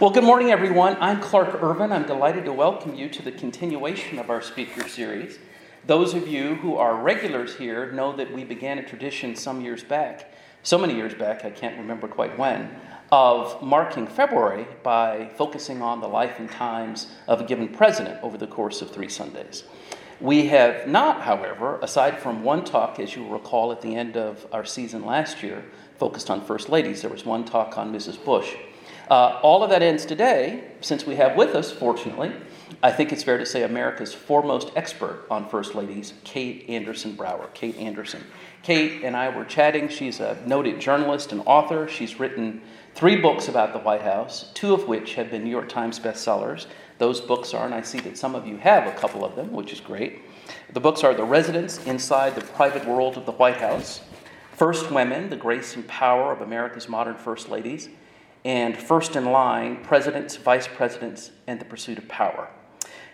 Well, good morning, everyone. I'm Clark Irvin. I'm delighted to welcome you to the continuation of our speaker series. Those of you who are regulars here know that we began a tradition so many years back, I can't remember quite when, of marking February by focusing on the life and times of a given president over the course of 3 Sundays. We have not, however, aside from one talk, as you'll recall, at the end of our season last year, focused on First Ladies. There was one talk on Mrs. Bush. All of that ends today, since we have with us, fortunately, I think it's fair to say America's foremost expert on First Ladies, Kate Anderson Brower. Kate Anderson. Kate and I were chatting. She's a noted journalist and author. She's written 3 books about the White House, 2 of which have been New York Times bestsellers. Those books are, and I see that some of you have a couple of them, which is great. The books are The Residence, Inside the Private World of the White House, First Women, The Grace and Power of America's Modern First Ladies, and First in Line, Presidents, Vice Presidents, and the Pursuit of Power.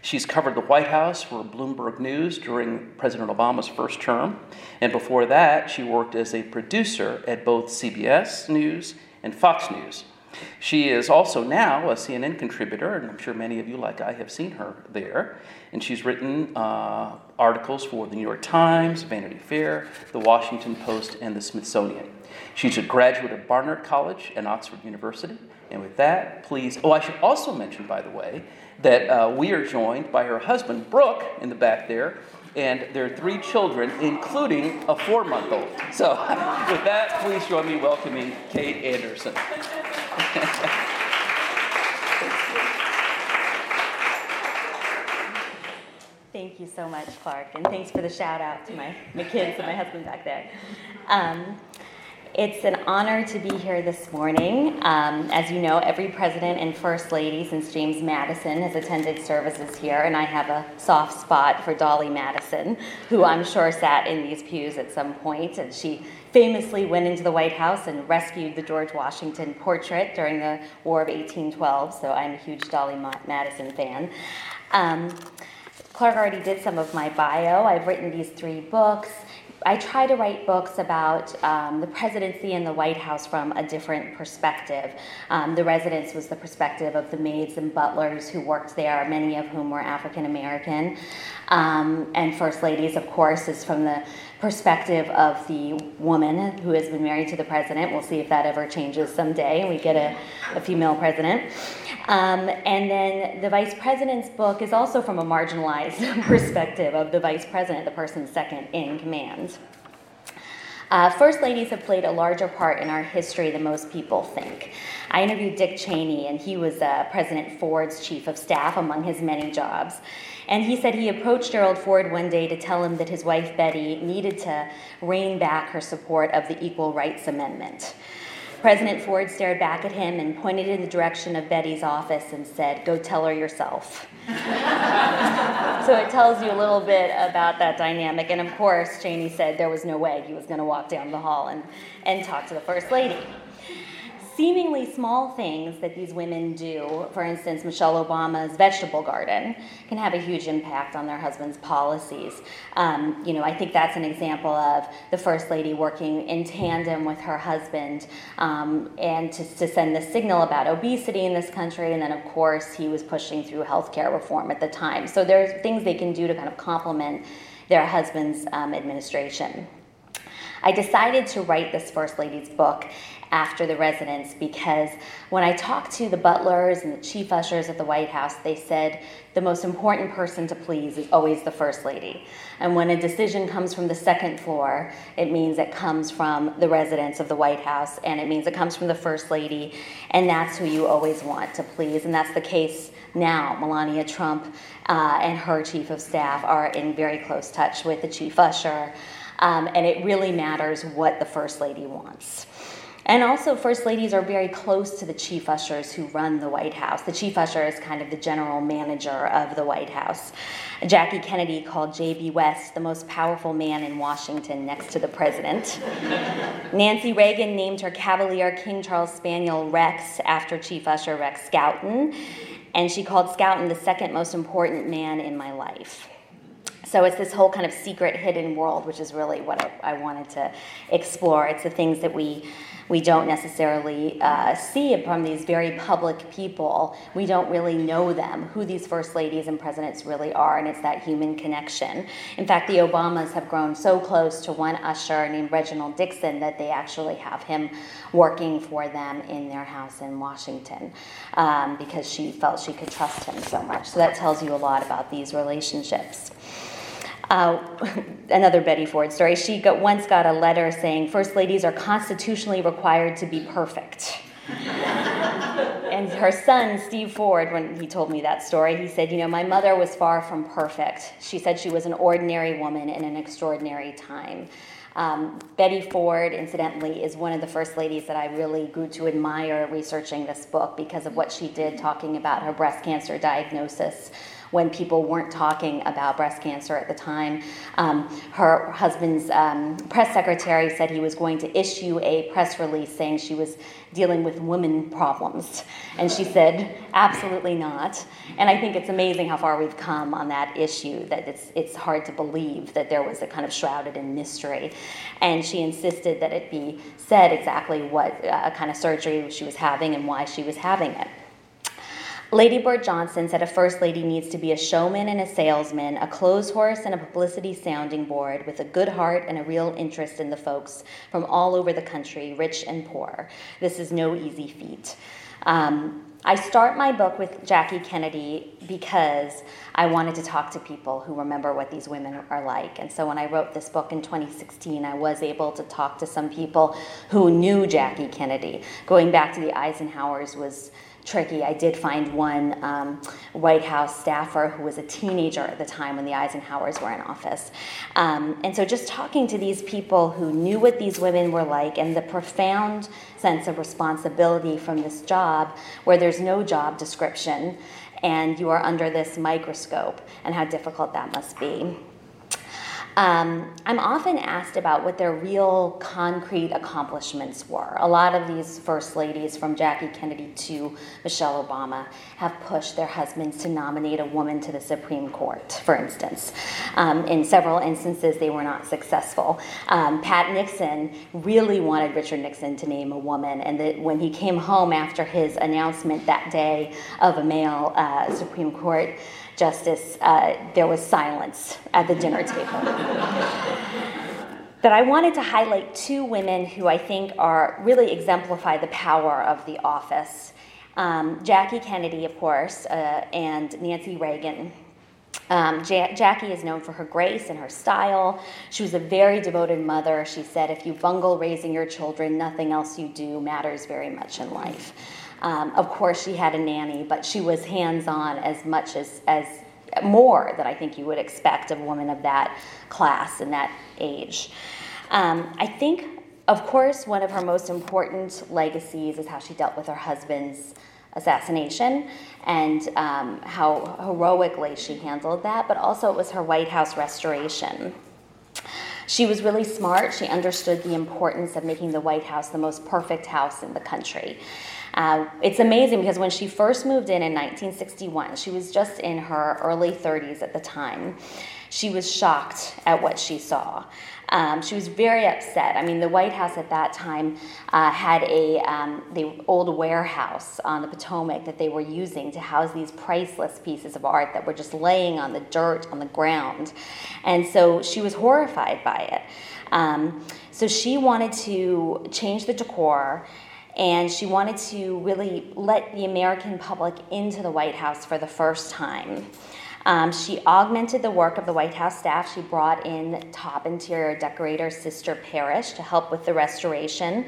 She's covered the White House for Bloomberg News during President Obama's first term, and before that, she worked as a producer at both CBS News and Fox News. She is also now a CNN contributor, and I'm sure many of you, like I, have seen her there, and she's written articles for the New York Times, Vanity Fair, the Washington Post, and the Smithsonian. She's a graduate of Barnard College and Oxford University. And with that, please... Oh, I should also mention, by the way, that we are joined by her husband, Brooke, in the back there, and their 3 children, including a 4-month-old. So with that, please join me welcoming Kate Anderson. Thank you so much, Clark, and thanks for the shout-out to my kids and my husband back there. It's an honor to be here this morning. As you know, every president and first lady since James Madison has attended services here, and I have a soft spot for Dolly Madison, who I'm sure sat in these pews at some point, and she famously went into the White House and rescued the George Washington portrait during the War of 1812, so I'm a huge Dolly Madison fan. Clark already did some of my bio. I've written these 3 books. I try to write books about the presidency and the White House from a different perspective. The Residence was the perspective of the maids and butlers who worked there, many of whom were African American. And First Ladies, of course, is from the perspective of the woman who has been married to the president. We'll see if that ever changes someday and we get a female president. And then the vice president's book is also from a marginalized perspective of the vice president, the person second in command. First ladies have played a larger part in our history than most people think. I interviewed Dick Cheney, and he was President Ford's chief of staff among his many jobs. And he said he approached Gerald Ford one day to tell him that his wife Betty needed to rein back her support of the Equal Rights Amendment. President Ford stared back at him and pointed in the direction of Betty's office and said, "Go tell her yourself." So it tells you a little bit about that dynamic. And of course, Cheney said there was no way he was going to walk down the hall and talk to the First Lady. Seemingly small things that these women do, for instance, Michelle Obama's vegetable garden, can have a huge impact on their husband's policies. I think that's an example of the First Lady working in tandem with her husband and to send the signal about obesity in this country. And then, of course, he was pushing through health care reform at the time. So there's things they can do to kind of complement their husband's administration. I decided to write this First Lady's book after The Residence because when I talked to the butlers and the chief ushers at the White House, they said the most important person to please is always the First Lady. And when a decision comes from the second floor, it means it comes from the residence of the White House, and it means it comes from the First Lady, and that's who you always want to please. And that's the case now. Melania Trump and her chief of staff are in very close touch with the chief usher. And it really matters what the First Lady wants. And also, First Ladies are very close to the chief ushers who run the White House. The chief usher is kind of the general manager of the White House. Jackie Kennedy called J.B. West the most powerful man in Washington next to the president. Nancy Reagan named her Cavalier King Charles Spaniel Rex after chief usher Rex Scouten. And she called Scouten the second most important man in my life. So it's this whole kind of secret, hidden world, which is really what I wanted to explore. It's the things that we don't necessarily see from these very public people. We don't really know them, who these first ladies and presidents really are, and it's that human connection. In fact, the Obamas have grown so close to one usher named Reginald Dixon that they actually have him working for them in their house in Washington because she felt she could trust him so much. So that tells you a lot about these relationships. Another Betty Ford story. She once got a letter saying, "First ladies are constitutionally required to be perfect." And her son, Steve Ford, when he told me that story, he said, "My mother was far from perfect. She said she was an ordinary woman in an extraordinary time." Betty Ford, incidentally, is one of the first ladies that I really grew to admire researching this book because of what she did talking about her breast cancer diagnosis when people weren't talking about breast cancer at the time. Her husband's press secretary said he was going to issue a press release saying she was dealing with women problems. And she said, absolutely not. And I think it's amazing how far we've come on that issue, that it's hard to believe that there was a kind of shrouded in mystery. And she insisted that it be said exactly what kind of surgery she was having and why she was having it. Lady Bird Johnson said a first lady needs to be a showman and a salesman, a clothes horse and a publicity sounding board with a good heart and a real interest in the folks from all over the country, rich and poor. This is no easy feat. I start my book with Jackie Kennedy because I wanted to talk to people who remember what these women are like. And so when I wrote this book in 2016, I was able to talk to some people who knew Jackie Kennedy. Going back to the Eisenhowers was tricky. I did find one White House staffer who was a teenager at the time when the Eisenhowers were in office. And so just talking to these people who knew what these women were like and the profound sense of responsibility from this job where there's no job description and you are under this microscope and how difficult that must be. I'm often asked about what their real concrete accomplishments were. A lot of these first ladies, from Jackie Kennedy to Michelle Obama, have pushed their husbands to nominate a woman to the Supreme Court, for instance. In several instances, they were not successful. Pat Nixon really wanted Richard Nixon to name a woman, and when he came home after his announcement that day of a male Supreme Court Justice, there was silence at the dinner table. But I wanted to highlight two women who I think really exemplify the power of the office. Jackie Kennedy, of course, and Nancy Reagan. Jackie is known for her grace and her style. She was a very devoted mother. She said, "If you bungle raising your children, nothing else you do matters very much in life." Of course, she had a nanny, but she was hands-on as much as more than I think you would expect of a woman of that class and that age. I think, of course, one of her most important legacies is how she dealt with her husband's assassination and how heroically she handled that, but also it was her White House restoration. She was really smart. She understood the importance of making the White House the most perfect house in the country. It's amazing because when she first moved in 1961, she was just in her early 30s at the time. She was shocked at what she saw. She was very upset. I mean, the White House at that time had the old warehouse on the Potomac that they were using to house these priceless pieces of art that were just laying on the dirt on the ground. And so she was horrified by it. So she wanted to change the decor, and she wanted to really let the American public into the White House for the first time. She augmented the work of the White House staff. She brought in top interior decorator Sister Parrish to help with the restoration.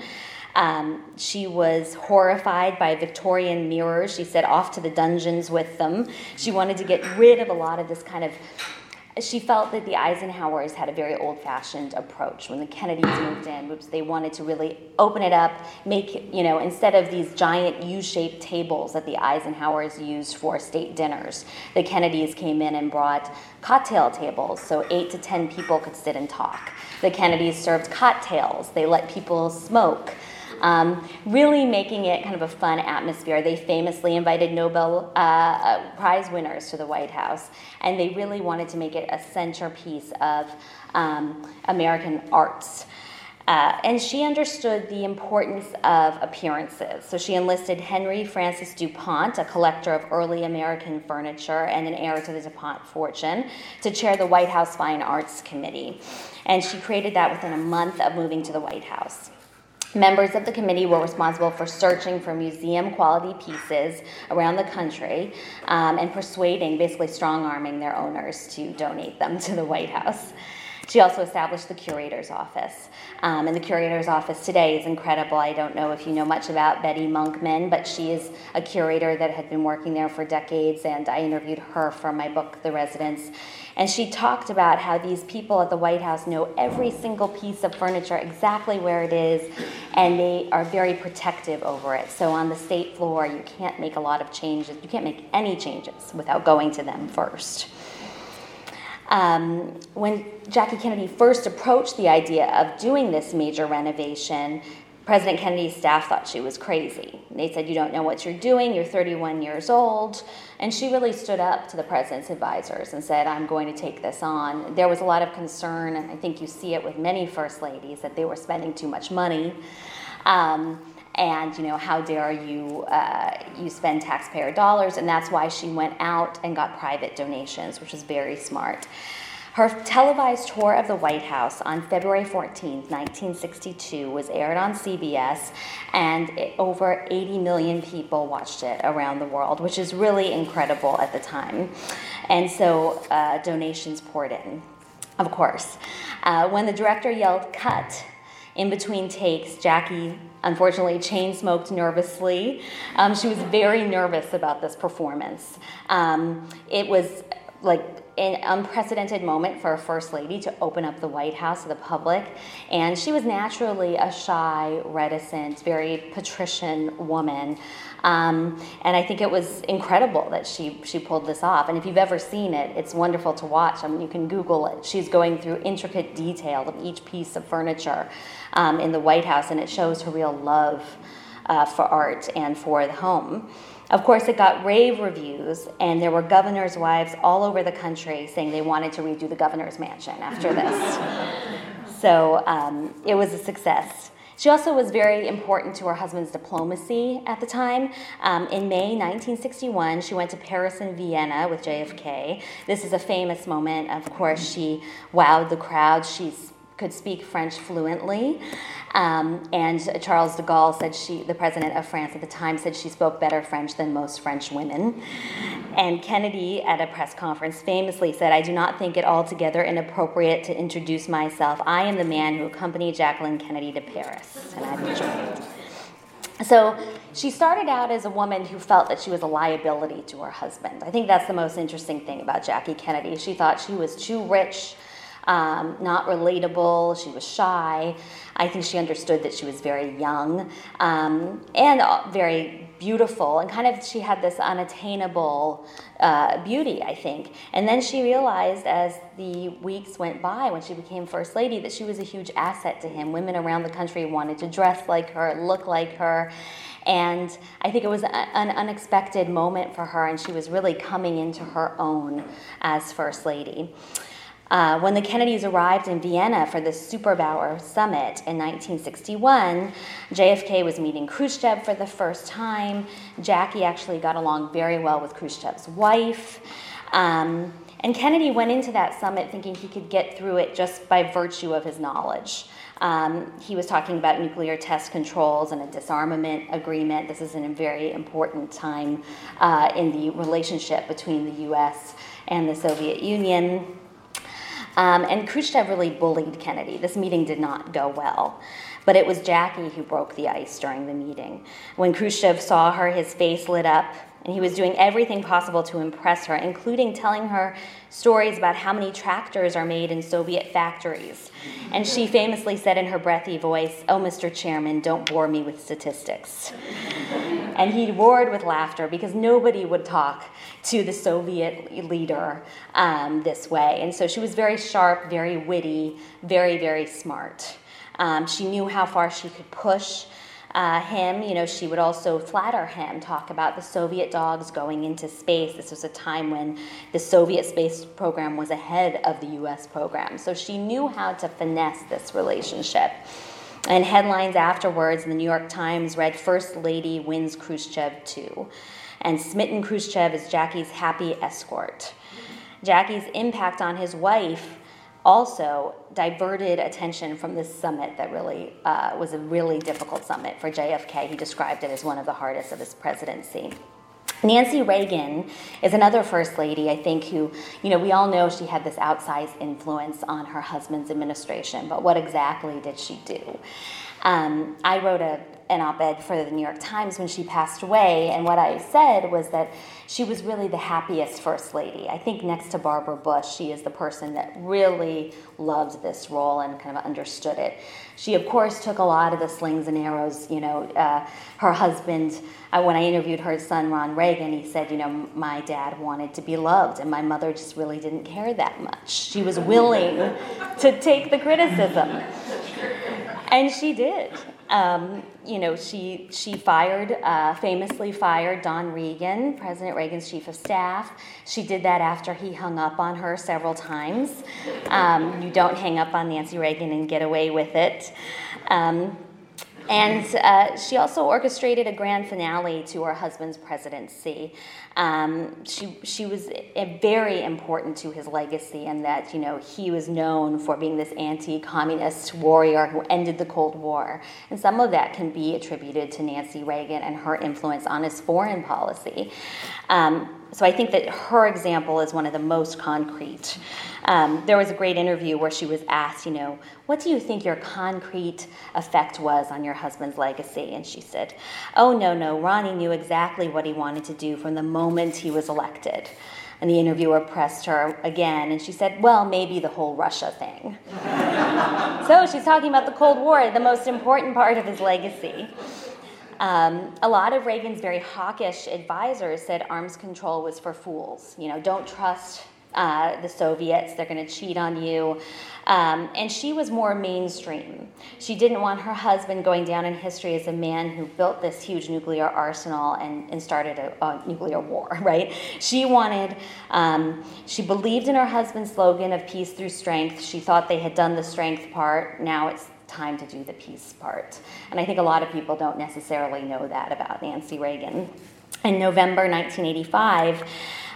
She was horrified by Victorian mirrors. She said, "Off to the dungeons with them." She wanted to get rid of a lot of this kind of... She felt that the Eisenhowers had a very old-fashioned approach. When the Kennedys moved in, they wanted to really open it up, make, instead of these giant U-shaped tables that the Eisenhowers used for state dinners, the Kennedys came in and brought cocktail tables, so 8 to 10 people could sit and talk. The Kennedys served cocktails. They let people smoke. really making it kind of a fun atmosphere. They famously invited Nobel Prize winners to the White House, and they really wanted to make it a centerpiece of American arts. And she understood the importance of appearances. So she enlisted Henry Francis DuPont, a collector of early American furniture and an heir to the DuPont fortune, to chair the White House Fine Arts Committee. And she created that within a month of moving to the White House. Members of the committee were responsible for searching for museum-quality pieces around the country and persuading, basically strong-arming their owners to donate them to the White House. She also established the curator's office. And the curator's office today is incredible. I don't know if you know much about Betty Monkman, but she is a curator that had been working there for decades, and I interviewed her for my book, The Residence. And she talked about how these people at the White House know every single piece of furniture exactly where it is, and they are very protective over it. So on the state floor, you can't make a lot of changes. You can't make any changes without going to them first. When Jackie Kennedy first approached the idea of doing this major renovation, President Kennedy's staff thought she was crazy. They said, "You don't know what you're doing, you're 31 years old." And she really stood up to the president's advisors and said, "I'm going to take this on." There was a lot of concern, and I think you see it with many first ladies, that they were spending too much money. And you know, how dare you you spend taxpayer dollars? And that's why she went out and got private donations, which was very smart. Her televised tour of the White House on February 14, 1962, was aired on CBS, and over 80 million people watched it around the world, which is really incredible at the time. And so donations poured in, of course. When the director yelled "cut" in between takes, Jackie unfortunately chain-smoked nervously. She was very nervous about this performance. It was like an unprecedented moment for a first lady to open up the White House to the public, and she was naturally a shy, reticent, very patrician woman. And I think it was incredible that she pulled this off. And if you've ever seen it, it's wonderful to watch. I mean, you can Google it. She's going through intricate detail of each piece of furniture in the White House, and it shows her real love for art and for the home. Of course, it got rave reviews, and there were governors' wives all over the country saying they wanted to redo the governor's mansion after this. So it was a success. She also was very important to her husband's diplomacy at the time. In May 1961, she went to Paris and Vienna with JFK. This is a famous moment. Of course, she wowed the crowd. She could speak French fluently. And Charles de Gaulle said the president of France at the time, said she spoke better French than most French women. And Kennedy, at a press conference, famously said, "I do not think it altogether inappropriate to introduce myself. I am the man who accompanied Jacqueline Kennedy to Paris, and I've enjoyed it." So she started out as a woman who felt that she was a liability to her husband. I think that's the most interesting thing about Jackie Kennedy. She thought she was too rich, not relatable, she was shy. I think she understood that she was very young and very beautiful, and kind of she had this unattainable beauty, I think. And then she realized as the weeks went by when she became First Lady that she was a huge asset to him. Women around the country wanted to dress like her, look like her. And I think it was an unexpected moment for her, and she was really coming into her own as First Lady. When the Kennedys arrived in Vienna for the Superbauer Summit in 1961, JFK was meeting Khrushchev for the first time. Jackie actually got along very well with Khrushchev's wife. And Kennedy went into that summit thinking he could get through it just by virtue of his knowledge. He was talking about nuclear test controls and a disarmament agreement. This is a very important time in the relationship between the U.S. and the Soviet Union. And Khrushchev really bullied Kennedy. This meeting did not go well. But it was Jackie who broke the ice during the meeting. When Khrushchev saw her, his face lit up, and he was doing everything possible to impress her, including telling her stories about how many tractors are made in Soviet factories. And she famously said in her breathy voice, "Oh, Mr. Chairman, don't bore me with statistics." And he roared with laughter because nobody would talk to the Soviet leader this way. And so she was very sharp, very witty, very, very smart. She knew how far she could push. him, you know, she would also flatter him, talk about the Soviet dogs going into space. This was a time when the Soviet space program was ahead of the U.S. program. So she knew how to finesse this relationship. And headlines afterwards in the New York Times read, "First Lady Wins Khrushchev Too," and "Smitten Khrushchev is Jackie's happy escort." Jackie's impact on his wife also diverted attention from this summit that really was a really difficult summit for JFK. He described it as one of the hardest of his presidency. Nancy Reagan is another first lady, I think, who, you know, we all know she had this outsized influence on her husband's administration, but what exactly did she do? I wrote an op-ed for the New York Times when she passed away, and what I said was that she was really the happiest first lady. I think next to Barbara Bush, she is the person that really loved this role and kind of understood it. She, of course, took a lot of the slings and arrows. You know, her husband, when I interviewed her son, Ron Reagan, he said, you know, my dad wanted to be loved, and my mother just really didn't care that much. She was willing to take the criticism. And she did. You know, she fired, famously fired Don Regan, President Reagan's chief of staff. She did that after he hung up on her several times. You don't hang up on Nancy Reagan and get away with it. And she also orchestrated a grand finale to her husband's presidency. She was very important to his legacy, and that, you know, he was known for being this anti-communist warrior who ended the Cold War. And some of that can be attributed to Nancy Reagan and her influence on his foreign policy. So I think that her example is one of the most concrete. There was a great interview where she was asked, you know, what do you think your concrete effect was on your husband's legacy? And she said, oh, no, Ronnie knew exactly what he wanted to do from the moment he was elected. And the interviewer pressed her again, and she said, well, maybe the whole Russia thing. So she's talking about the Cold War, the most important part of his legacy. A lot of Reagan's very hawkish advisors said arms control was for fools. You know, don't trust the Soviets. They're going to cheat on you. And she was more mainstream. She didn't want her husband going down in history as a man who built this huge nuclear arsenal and started a nuclear war, right? She wanted, she believed in her husband's slogan of peace through strength. She thought they had done the strength part. Now it's time to do the peace part. And I think a lot of people don't necessarily know that about Nancy Reagan. In November 1985,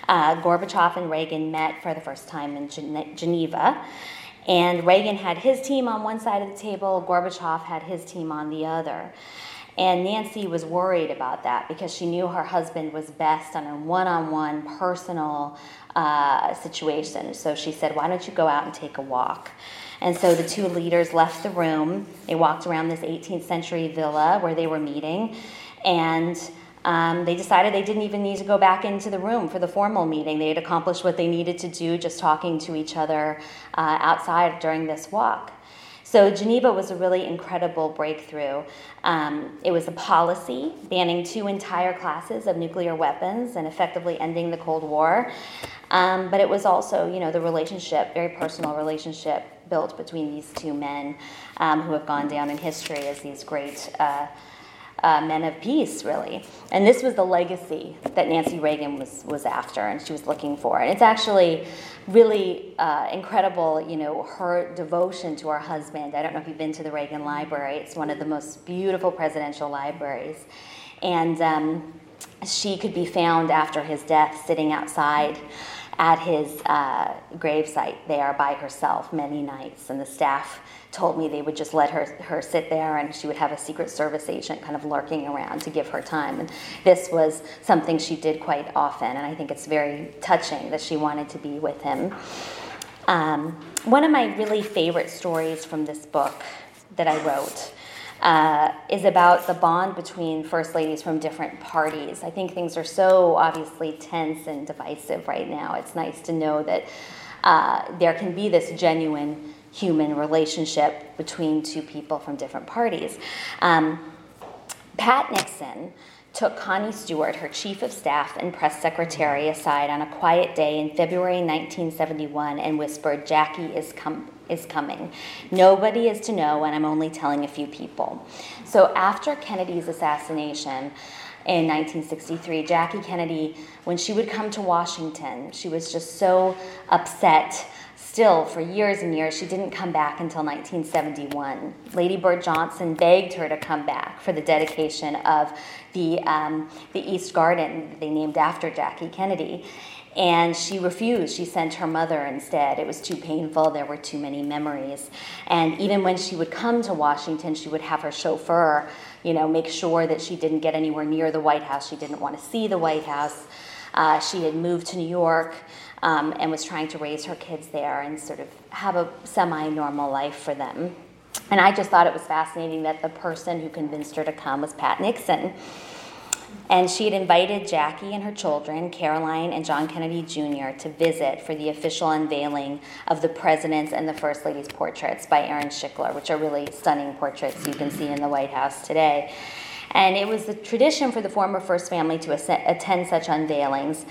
Gorbachev and Reagan met for the first time in Geneva. And Reagan had his team on one side of the table, Gorbachev had his team on the other. And Nancy was worried about that because she knew her husband was best on a one-on-one personal situation. So she said, why don't you go out and take a walk? And so the two leaders left the room. They walked around this 18th century villa where they were meeting. And they decided they didn't even need to go back into the room for the formal meeting. They had accomplished what they needed to do just talking to each other outside during this walk. So Geneva was a really incredible breakthrough. It was a policy banning two entire classes of nuclear weapons and effectively ending the Cold War. But it was also, you know, the relationship, very personal relationship built between these two men who have gone down in history as these great men of peace, really. And this was the legacy that Nancy Reagan was after and she was looking for. And it's actually really incredible, you know, her devotion to her husband. I don't know if you've been to the Reagan Library. It's one of the most beautiful presidential libraries. And she could be found after his death sitting outside at his gravesite there by herself many nights. And the staff told me they would just let her sit there, and she would have a Secret Service agent kind of lurking around to give her time. And this was something she did quite often, and I think it's very touching that she wanted to be with him. One of my really favorite stories from this book that I wrote is about the bond between first ladies from different parties. I think things are so obviously tense and divisive right now. It's nice to know that there can be this genuine human relationship between two people from different parties. Pat Nixon took Connie Stewart, her chief of staff and press secretary, aside on a quiet day in February 1971 and whispered, "Jackie is com- is coming. Nobody is to know, and I'm only telling a few people. So after Kennedy's assassination in 1963, Jackie Kennedy, when she would come to Washington, she was just so upset. Still, for years and years, she didn't come back until 1971. Lady Bird Johnson begged her to come back for the dedication of the East Garden that they named after Jackie Kennedy, and she refused. She sent her mother instead. It was too painful. There were too many memories. And even when she would come to Washington, she would have her chauffeur, you know, make sure that she didn't get anywhere near the White House. She didn't want to see the White House. She had moved to New York. And was trying to raise her kids there and sort of have a semi-normal life for them. And I just thought it was fascinating that the person who convinced her to come was Pat Nixon. And she had invited Jackie and her children, Caroline and John Kennedy Jr., to visit for the official unveiling of the president's and the first lady's portraits by Aaron Schickler, which are really stunning portraits you can see in the White House today. And it was the tradition for the former first family to attend such unveilings,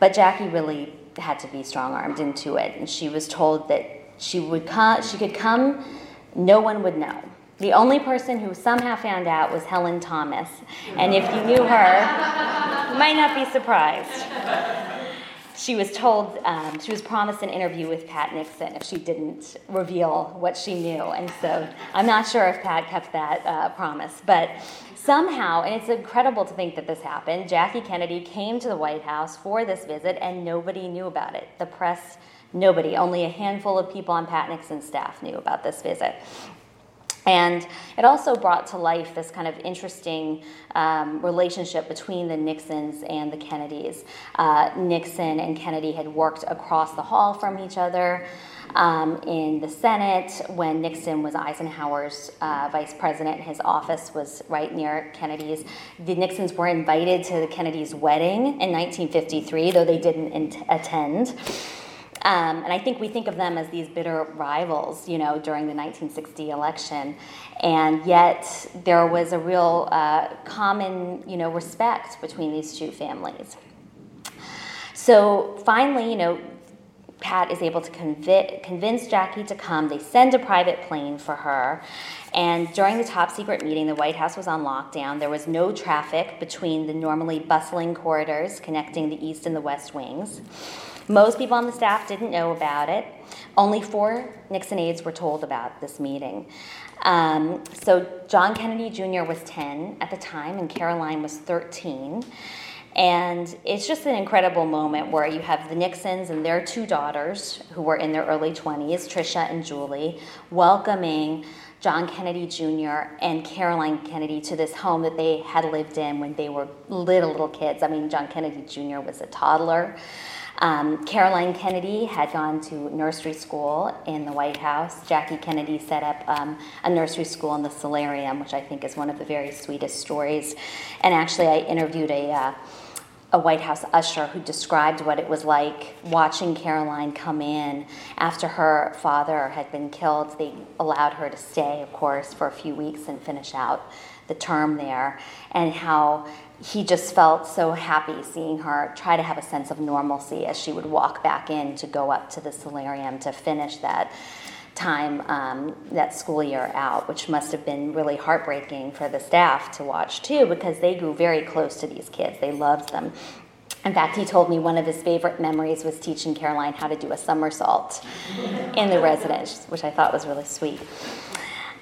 but Jackie really had to be strong-armed into it, and she was told that she could come, no one would know. The only person who somehow found out was Helen Thomas, and if you knew her, you might not be surprised. She was told, she was promised an interview with Pat Nixon if she didn't reveal what she knew, and so I'm not sure if Pat kept that promise, but somehow, and it's incredible to think that this happened, Jackie Kennedy came to the White House for this visit and nobody knew about it. The press, nobody, only a handful of people on Pat Nixon's staff knew about this visit. And it also brought to life this kind of interesting relationship between the Nixons and the Kennedys. Nixon and Kennedy had worked across the hall from each other in the Senate when Nixon was Eisenhower's vice president. His office was right near Kennedy's. The Nixons were invited to the Kennedy's wedding in 1953, though they didn't attend. And I think we think of them as these bitter rivals, you know, during the 1960 election. And yet there was a real common, you know, respect between these two families. So finally, you know, Pat is able to convince Jackie to come. They send a private plane for her. And during the top secret meeting, the White House was on lockdown. There was no traffic between the normally bustling corridors connecting the East and the West Wings. Most people on the staff didn't know about it. Only 4 Nixon aides were told about this meeting. So John Kennedy Jr. was 10 at the time, and Caroline was 13. And it's just an incredible moment where you have the Nixons and their 2 daughters, who were in their early 20s, Tricia and Julie, welcoming John Kennedy Jr. and Caroline Kennedy to this home that they had lived in when they were little kids. I mean, John Kennedy Jr. was a toddler. Caroline Kennedy had gone to nursery school in the White House. Jackie Kennedy set up a nursery school in the solarium, which I think is one of the very sweetest stories. And actually, I interviewed a White House usher who described what it was like watching Caroline come in after her father had been killed. They allowed her to stay, of course, for a few weeks and finish out the term there, and how he just felt so happy seeing her try to have a sense of normalcy as she would walk back in to go up to the solarium to finish that time, that school year out, which must have been really heartbreaking for the staff to watch too, because they grew very close to these kids. They loved them. In fact, he told me one of his favorite memories was teaching Caroline how to do a somersault in the residence, which I thought was really sweet.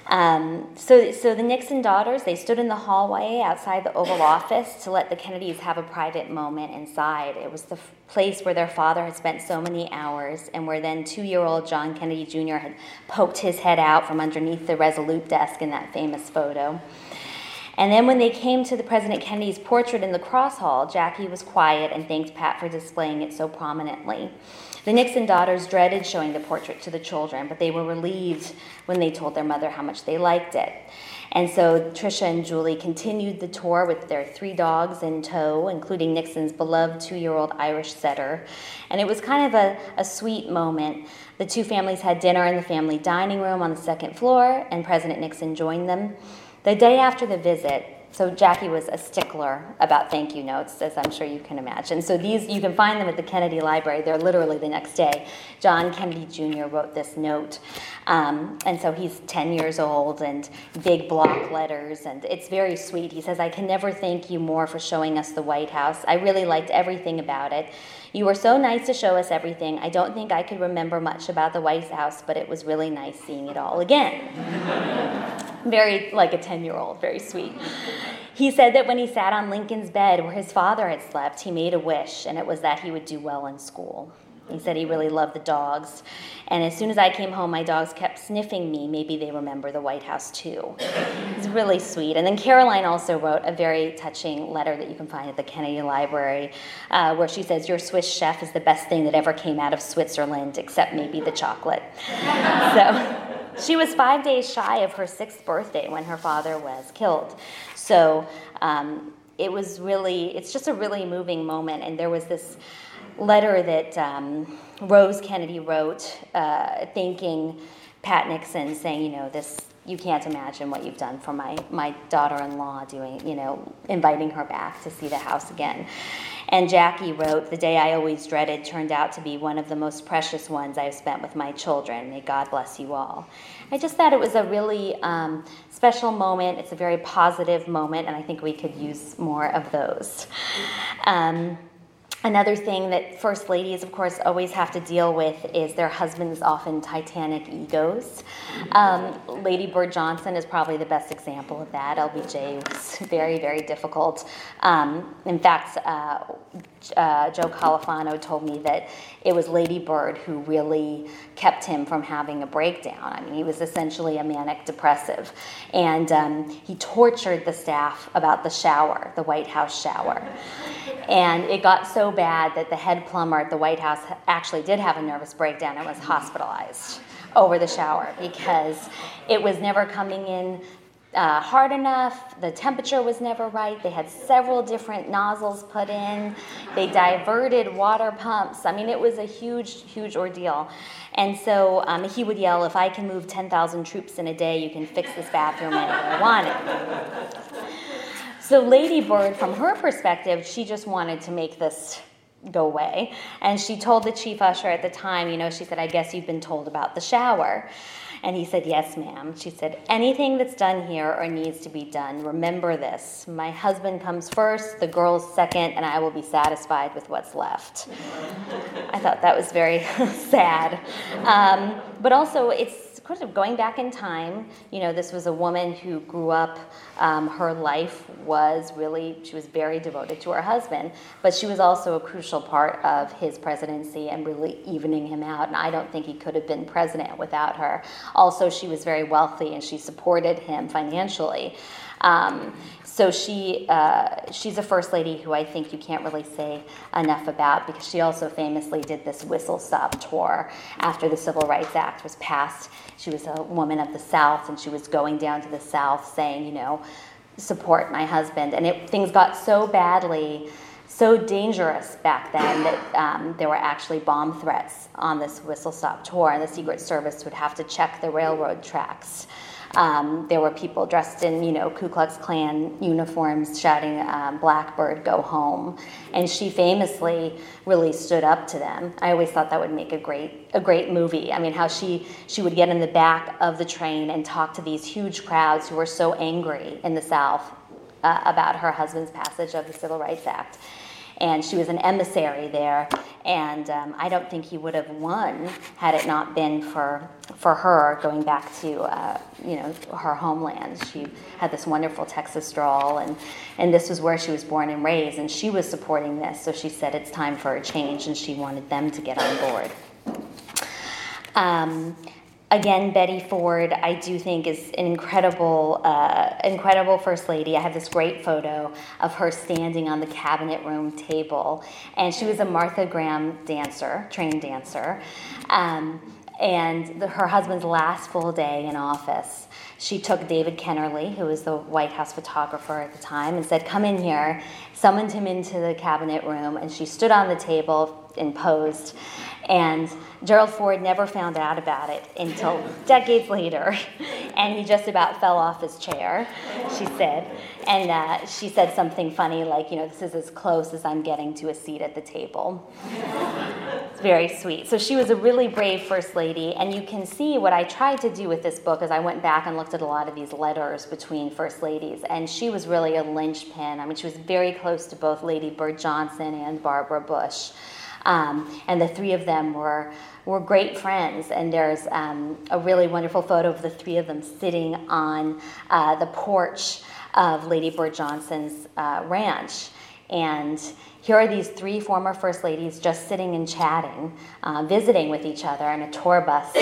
So the Nixon daughters, they stood in the hallway outside the Oval Office to let the Kennedys have a private moment inside. It was the place where their father had spent so many hours, and where then 2-year-old John Kennedy Jr. had poked his head out from underneath the Resolute desk in that famous photo. And then when they came to the President Kennedy's portrait in the cross hall, Jackie was quiet and thanked Pat for displaying it so prominently. The Nixon daughters dreaded showing the portrait to the children, but they were relieved when they told their mother how much they liked it. And so Tricia and Julie continued the tour with their 3 dogs in tow, including Nixon's beloved 2-year-old Irish setter. And it was kind of a sweet moment. The 2 families had dinner in the family dining room on the 2nd floor, and President Nixon joined them. The day after the visit, So Jackie was a stickler about thank you notes, as I'm sure you can imagine. So these, you can find them at the Kennedy Library. They're literally the next day. John Kennedy Jr. wrote this note. And so he's 10 years old, and big block letters, and it's very sweet. He says, "I can never thank you more for showing us the White House. I really liked everything about it. You were so nice to show us everything. I don't think I could remember much about the White House, but it was really nice seeing it all again." Very, like a 10-year-old, very sweet. He said that when he sat on Lincoln's bed where his father had slept, he made a wish, and it was that he would do well in school. He said he really loved the dogs. And as soon as I came home, my dogs kept sniffing me. Maybe they remember the White House, too. It's really sweet. And then Caroline also wrote a very touching letter that you can find at the Kennedy Library, where she says, "Your Swiss chef is the best thing that ever came out of Switzerland, except maybe the chocolate." So... She was 5 days shy of her 6th birthday when her father was killed. So it was really, it's just a really moving moment. And there was this letter that Rose Kennedy wrote thanking Pat Nixon, saying, you know, this, you can't imagine what you've done for my daughter-in-law, doing, you know, inviting her back to see the house again. And Jackie wrote, "The day I always dreaded turned out to be one of the most precious ones I have spent with my children. May God bless you all." I just thought it was a really special moment. It's a very positive moment, and I think we could use more of those. Another thing that first ladies, of course, always have to deal with is their husbands' often titanic egos. Lady Bird Johnson is probably the best example of that. LBJ was very, very difficult. In fact, Joe Califano told me that it was Lady Bird who really kept him from having a breakdown. I mean, he was essentially a manic depressive. And he tortured the staff about the shower, the White House shower. And it got so bad that the head plumber at the White House actually did have a nervous breakdown and was hospitalized over the shower because it was never coming in hard enough, the temperature was never right, they had several different nozzles put in, they diverted water pumps. I mean, it was a huge, huge ordeal. And so he would yell, "If I can move 10,000 troops in a day, you can fix this bathroom anywhere I want it." So Lady Bird, from her perspective, she just wanted to make this go away. And she told the chief usher at the time, you know, she said, "I guess you've been told about the shower." And he said, "Yes, ma'am." She said, "Anything that's done here or needs to be done, remember this. My husband comes first, the girls second, and I will be satisfied with what's left." I thought that was very sad. But also, it's sort of going back in time. You know, this was a woman who grew up, her life was really, she was very devoted to her husband, but she was also a crucial part of his presidency and really evening him out, and I don't think he could have been president without her. Also, she was very wealthy, and she supported him financially. So she's a first lady who I think you can't really say enough about, because she also famously did this whistle-stop tour after the Civil Rights Act was passed. She was a woman of the South, and she was going down to the South saying, you know, support my husband. And things got so badly, so dangerous back then that there were actually bomb threats on this whistle-stop tour, and the Secret Service would have to check the railroad tracks. There were people dressed in, you know, Ku Klux Klan uniforms shouting, "Blackbird, go home." And she famously really stood up to them. I always thought that would make a great movie. I mean, how she would get in the back of the train and talk to these huge crowds who were so angry in the South about her husband's passage of the Civil Rights Act. And she was an emissary there, and I don't think he would have won had it not been for her going back to you know, her homeland. She had this wonderful Texas drawl, and this was where she was born and raised, and she was supporting this, so she said it's time for a change, and she wanted them to get on board. Again, Betty Ford, I do think, is an incredible first lady. I have this great photo of her standing on the cabinet room table, and she was a Martha Graham dancer, trained dancer, and her husband's last full day in office. She took David Kennerly, who was the White House photographer at the time, and said, "Come in here," summoned him into the cabinet room, and she stood on the table imposed. And Gerald Ford never found out about it until decades later, and he just about fell off his chair, she said. And she said something funny like, you know, this is as close as I'm getting to a seat at the table. It's very sweet. So she was a really brave first lady, and you can see what I tried to do with this book is I went back and looked at a lot of these letters between first ladies, and she was really a linchpin. I mean, she was very close to both Lady Bird Johnson and Barbara Bush. And the three of them were great friends, and there's a really wonderful photo of the three of them sitting on the porch of Lady Bird Johnson's ranch. And here are these three former first ladies just sitting and chatting, visiting with each other, and a tour bus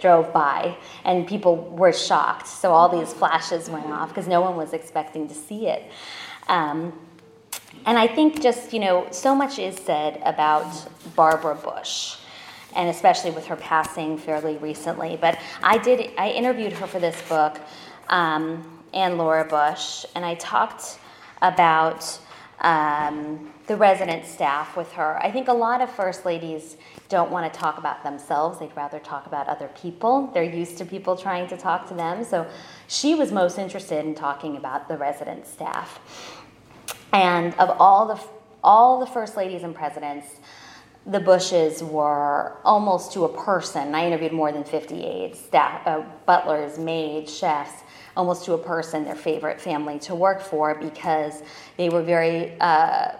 drove by, and people were shocked. So all these flashes went off because no one was expecting to see it. And I think just, you know, so much is said about Barbara Bush, and especially with her passing fairly recently. But I interviewed her for this book, and Laura Bush, and I talked about the resident staff with her. I think a lot of first ladies don't want to talk about themselves. They'd rather talk about other people. They're used to people trying to talk to them. So she was most interested in talking about the resident staff. And of all the first ladies and presidents, the Bushes were almost to a person. I interviewed more than 50 aides, staff, butlers, maids, chefs, almost to a person, their favorite family to work for, because they were very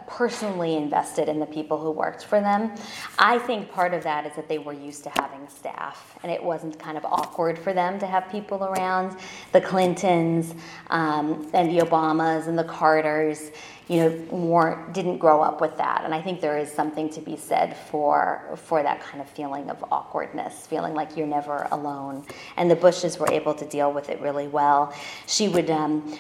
personally invested in the people who worked for them. I think part of that is that they were used to having staff, and it wasn't kind of awkward for them to have people around. The Clintons and the Obamas and the Carters, you know, didn't grow up with that, and I think there is something to be said for that kind of feeling of awkwardness, feeling like you're never alone. And the Bushes were able to deal with it really well. She would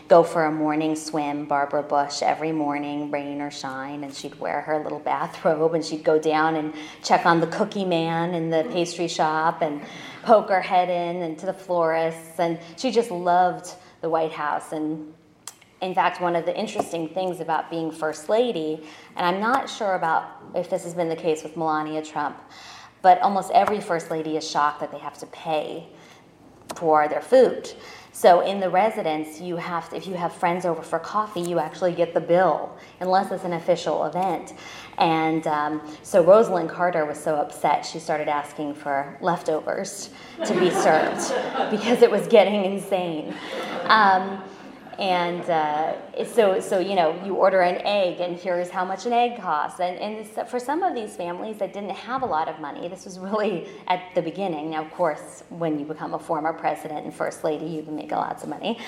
go for a morning swim, Barbara Bush, every morning, rain or shine, and she'd wear her little bathrobe, and she'd go down and check on the cookie man in the pastry shop, and poke her head in and to the florists, and she just loved the White House. And in fact, one of the interesting things about being First Lady, and I'm not sure about if this has been the case with Melania Trump, but almost every First Lady is shocked that they have to pay for their food. So in the residence, you have to, if you have friends over for coffee, you actually get the bill, unless it's an official event. And so Rosalind Carter was so upset, she started asking for leftovers to be served because it was getting insane. And so you know, you order an egg, and here's how much an egg costs. And for some of these families that didn't have a lot of money, this was really at the beginning. Now, of course, when you become a former president and first lady, you can make lots of money.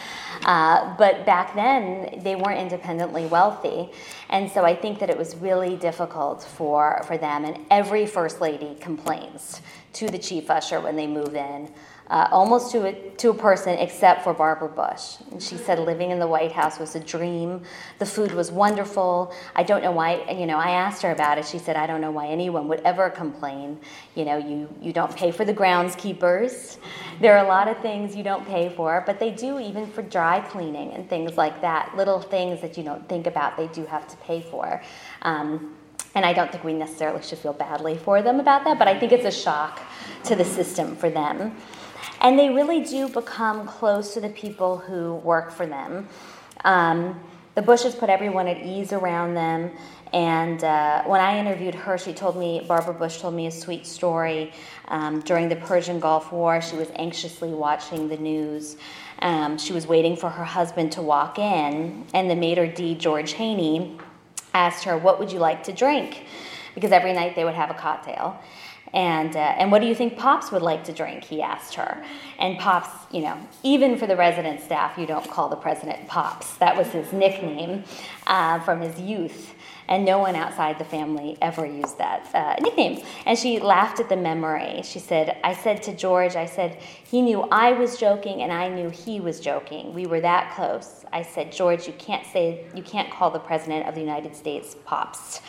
But back then, they weren't independently wealthy. And so I think that it was really difficult for them. And every first lady complains to the chief usher when they move in. Almost to a person, except for Barbara Bush. And she said living in the White House was a dream. The food was wonderful. I don't know why, you know, I asked her about it. She said, I don't know why anyone would ever complain. You know, you don't pay for the groundskeepers. There are a lot of things you don't pay for, but they do, even for dry cleaning and things like that. Little things that you don't think about, they do have to pay for. And I don't think we necessarily should feel badly for them about that, but I think it's a shock to the system for them. And they really do become close to the people who work for them. The Bushes put everyone at ease around them. And when I interviewed her, Barbara Bush told me a sweet story. During the Persian Gulf War, she was anxiously watching the news. She was waiting for her husband to walk in. And the maitre d', George Haney, asked her, what would you like to drink? Because every night they would have a cocktail. And what do you think Pops would like to drink, he asked her. And Pops, you know, even for the resident staff, you don't call the president Pops. That was his nickname from his youth. And no one outside the family ever used that nickname. And she laughed at the memory. She said, I said to George, he knew I was joking and I knew he was joking. We were that close. I said, George, you can't call the President of the United States Pops.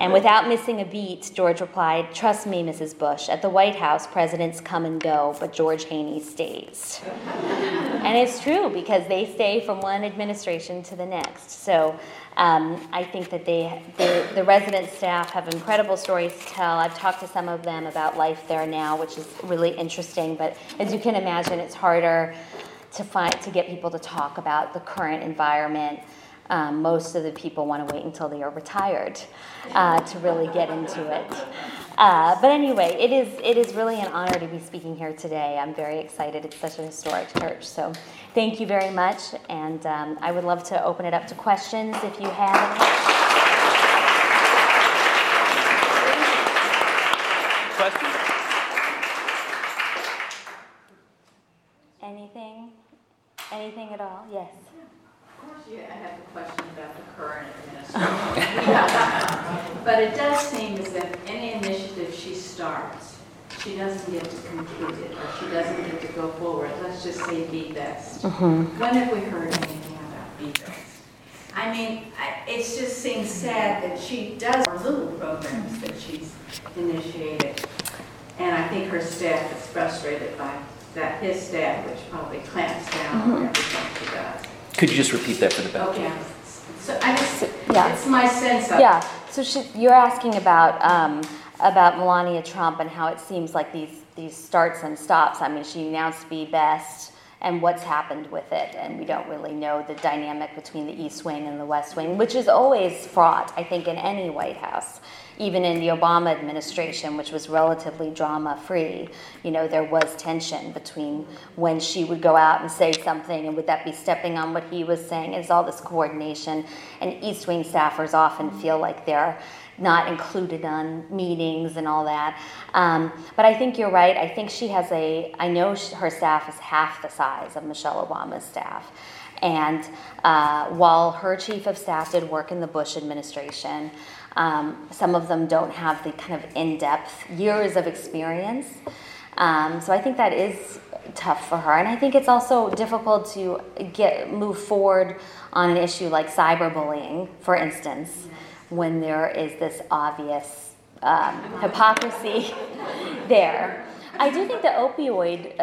And without missing a beat, George replied, trust me, Mrs. Bush, at the White House, presidents come and go, but George Haney stays. And it's true, because they stay from one administration to the next. So I think that the resident staff have incredible stories to tell. I've talked to some of them about life there now, which is really interesting. But as you can imagine, it's harder to get people to talk about the current environment. Most of the people want to wait until they are retired to really get into it. But anyway, it is really an honor to be speaking here today. I'm very excited. It's such a historic church. So thank you very much. And I would love to open it up to questions if you have any. Questions? Anything? Anything at all? Yes. Yeah, I have a question about the current administration. But it does seem as if any initiative she starts, she doesn't get to complete it, or she doesn't get to go forward. Let's just say Be Best. Mm-hmm. When have we heard anything about Be Best? I mean, it just seems sad that she does little programs that she's initiated. And I think her staff is frustrated by that, his staff, which probably clamps down on everything she does. Could you just repeat that for the back? Okay. So it's my sense of. Yeah. So you're asking about Melania Trump and how it seems like these starts and stops. I mean, she announced Be Best, and what's happened with it, and we don't really know the dynamic between the East Wing and the West Wing, which is always fraught, I think, in any White House. Even in the Obama administration, which was relatively drama-free, there was tension between when she would go out and say something, and would that be stepping on what he was saying? It's all this coordination, and East Wing staffers often feel like they're not included on meetings and all that. But I think you're right. I think she has I know her staff is half the size of Michelle Obama's staff. And while her chief of staff did work in the Bush administration, some of them don't have the kind of in-depth years of experience. So I think that is tough for her. And I think it's also difficult to move forward on an issue like cyberbullying, for instance, when there is this obvious hypocrisy there. I do think the opioid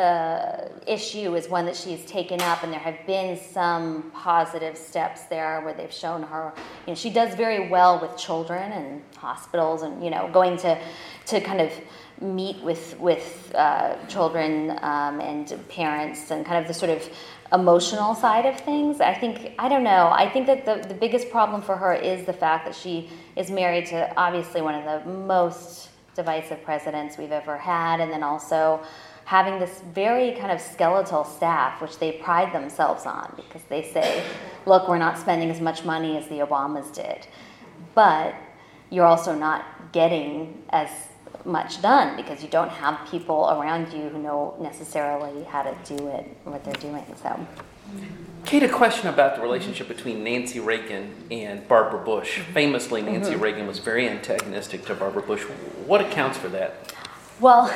issue is one that she's taken up, and there have been some positive steps there where they've shown her, she does very well with children and hospitals and, going to kind of meet with children and parents and kind of the sort of emotional side of things. I think that the biggest problem for her is the fact that she is married to obviously one of the most divisive presidents we've ever had, and then also having this very kind of skeletal staff, which they pride themselves on because they say, look, we're not spending as much money as the Obamas did, but you're also not getting as much done because you don't have people around you who know necessarily how to do it, what they're doing. So, Kate, a question about the relationship between Nancy Reagan and Barbara Bush. Famously, Nancy Reagan was very antagonistic to Barbara Bush. What accounts for that? Well,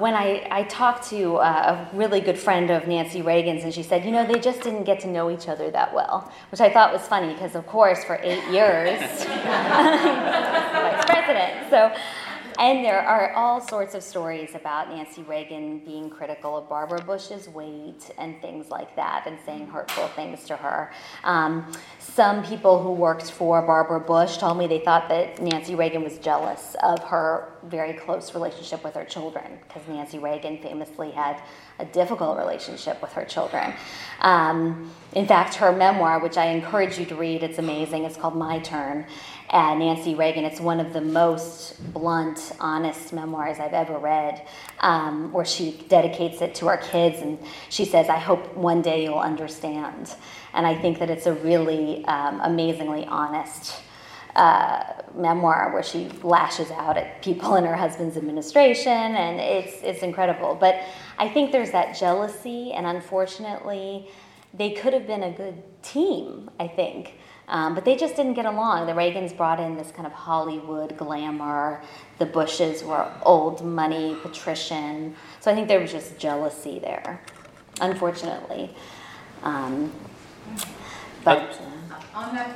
when I talked to a really good friend of Nancy Reagan's, and she said, they just didn't get to know each other that well, which I thought was funny because, of course, for 8 years, vice president. So. And there are all sorts of stories about Nancy Reagan being critical of Barbara Bush's weight and things like that, and saying hurtful things to her. Some people who worked for Barbara Bush told me they thought that Nancy Reagan was jealous of her very close relationship with her children, because Nancy Reagan famously had a difficult relationship with her children. In fact, her memoir, which I encourage you to read, it's amazing, it's called My Turn. Nancy Reagan, it's one of the most blunt, honest memoirs I've ever read, where she dedicates it to her kids, and she says, I hope one day you'll understand. And I think that it's a really amazingly honest memoir where she lashes out at people in her husband's administration, and it's incredible. But I think there's that jealousy, and unfortunately, they could have been a good team, I think. But they just didn't get along. The Reagans brought in this kind of Hollywood glamour. The Bushes were old money, patrician. So I think there was just jealousy there, unfortunately. On that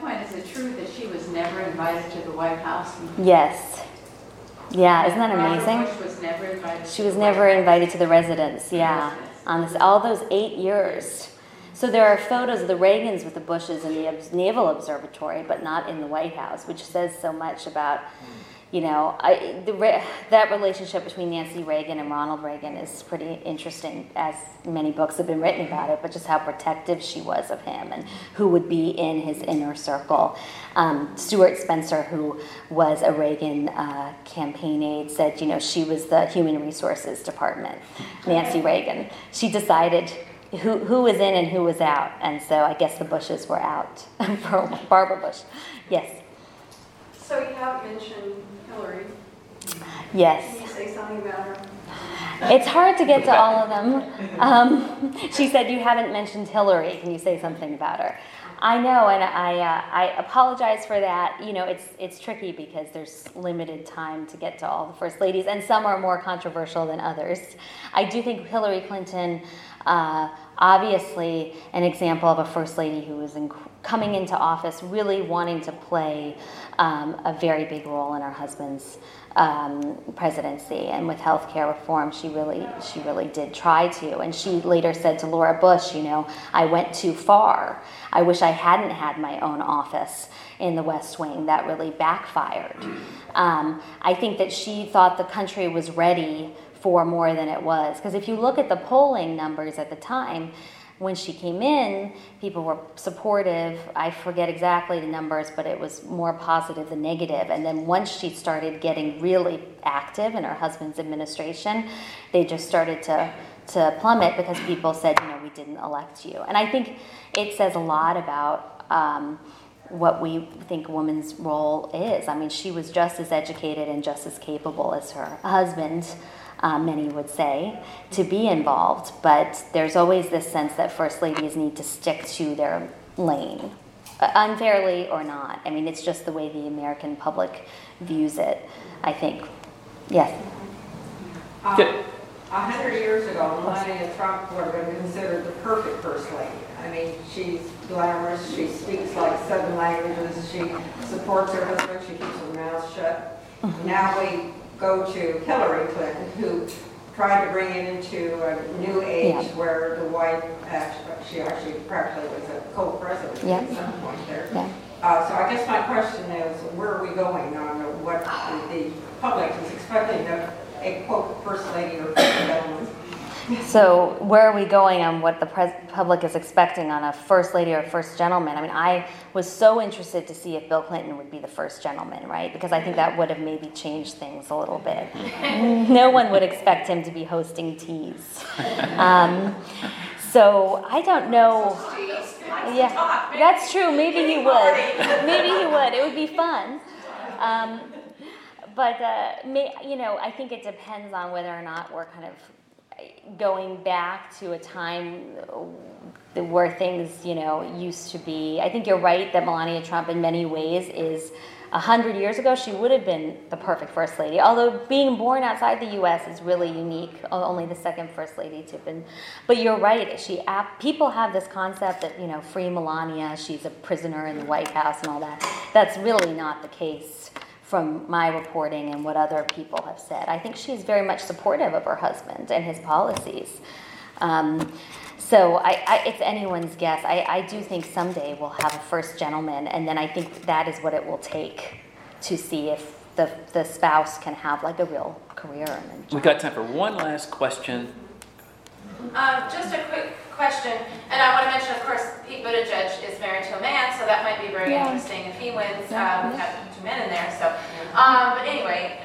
point, is it true that she was never invited to the White House? Yes. Yeah, isn't that amazing? Barbara Bush was never invited to the residence, yeah. On all those 8 years. So there are photos of the Reagans with the Bushes in the Naval Observatory, but not in the White House, which says so much about, you know, that relationship between Nancy Reagan and Ronald Reagan is pretty interesting, as many books have been written about it, but just how protective she was of him and who would be in his inner circle. Stuart Spencer, who was a Reagan campaign aide, said, you know, she was the Human Resources Department, Nancy Reagan. She decided who was in and who was out, and so I guess the Bushes were out for Barbara Bush. Yes? So you have mentioned Hillary. Yes. Can you say something about her? It's hard to get to all of them. She said you haven't mentioned Hillary. Can you say something about her? I know, and I apologize for that. You know, it's tricky because there's limited time to get to all the first ladies, and some are more controversial than others. I do think Hillary Clinton, obviously an example of a first lady who was coming into office really wanting to play a very big role in her husband's presidency, and with health care reform she really did try to, and she later said to Laura Bush, you know, I went too far. I wish I hadn't had my own office in the West Wing. That really backfired. I think that she thought the country was ready for more than it was, because if you look at the polling numbers at the time when she came in, people were supportive. I forget exactly the numbers, but it was more positive than negative. And then once she started getting really active in her husband's administration, they just started to plummet, because people said, you know, we didn't elect you. And I think it says a lot about what we think a woman's role is. I mean, she was just as educated and just as capable as her husband, many would say, to be involved, but there's always this sense that first ladies need to stick to their lane, unfairly or not. I mean, it's just the way the American public views it, I think. Yes? 100 years ago, Melania Trump would have been considered the perfect first lady. I mean, she's glamorous, she speaks like 7 languages, she supports her husband, she keeps her mouth shut. Now we go to Hillary Clinton, who tried to bring it into a new age, where the wife, she actually practically was a co-president at some point there. Yeah. So I guess my question is, where are we going on what the public is expecting of a, quote, first lady or first gentleman? So where are we going on what the public is expecting on a first lady or first gentleman? I mean, I was so interested to see if Bill Clinton would be the first gentleman, right? Because I think that would have maybe changed things a little bit. No one would expect him to be hosting teas. So I don't know. Yeah, that's true. Maybe he would. Maybe he would. It would be fun. You know, I think it depends on whether or not we're kind of going back to a time where things, you know, used to be. I think you're right that Melania Trump in many ways is, 100 years ago, she would have been the perfect first lady, although being born outside the U.S. is really unique. Only the second first lady to have been. But you're right. People have this concept that, you know, free Melania, she's a prisoner in the White House and all that. That's really not the case from my reporting and what other people have said. I think she's very much supportive of her husband and his policies. So it's anyone's guess. I do think someday we'll have a first gentleman, and then I think that is what it will take to see if the spouse can have like a real career. We've got time for one last question. Just a quick question, and I want to mention, of course, Pete Buttigieg is married to a man, so that might be very interesting if he wins. We have 2 men in there, so. But anyway,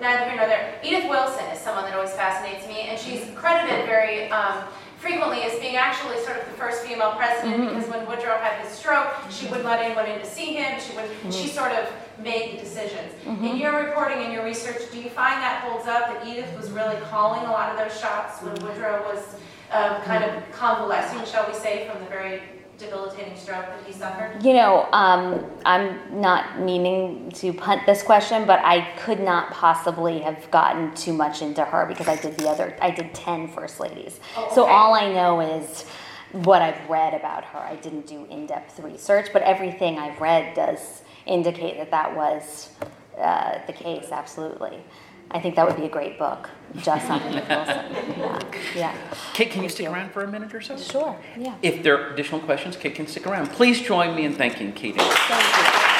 neither here nor there. Edith Wilson is someone that always fascinates me, and she's credited very frequently as being actually sort of the first female president, because when Woodrow had his stroke, she wouldn't let anyone in to see him. She sort of made the decisions. In your reporting and your research, do you find that holds up, that Edith was really calling a lot of those shots when Woodrow was kind of convalescing, shall we say, from the very debilitating stroke that he suffered? You know, I'm not meaning to punt this question, but I could not possibly have gotten too much into her, because I did 10 first ladies. Oh, okay. So all I know is what I've read about her. I didn't do in-depth research, but everything I've read does indicate that was the case, absolutely. I think that would be a great book, just on Edith Wilson. Yeah. Yeah. Kate, can you stick around for a minute or so? Sure, yeah. If there are additional questions, Kate can stick around. Please join me in thanking Kate. Thank you.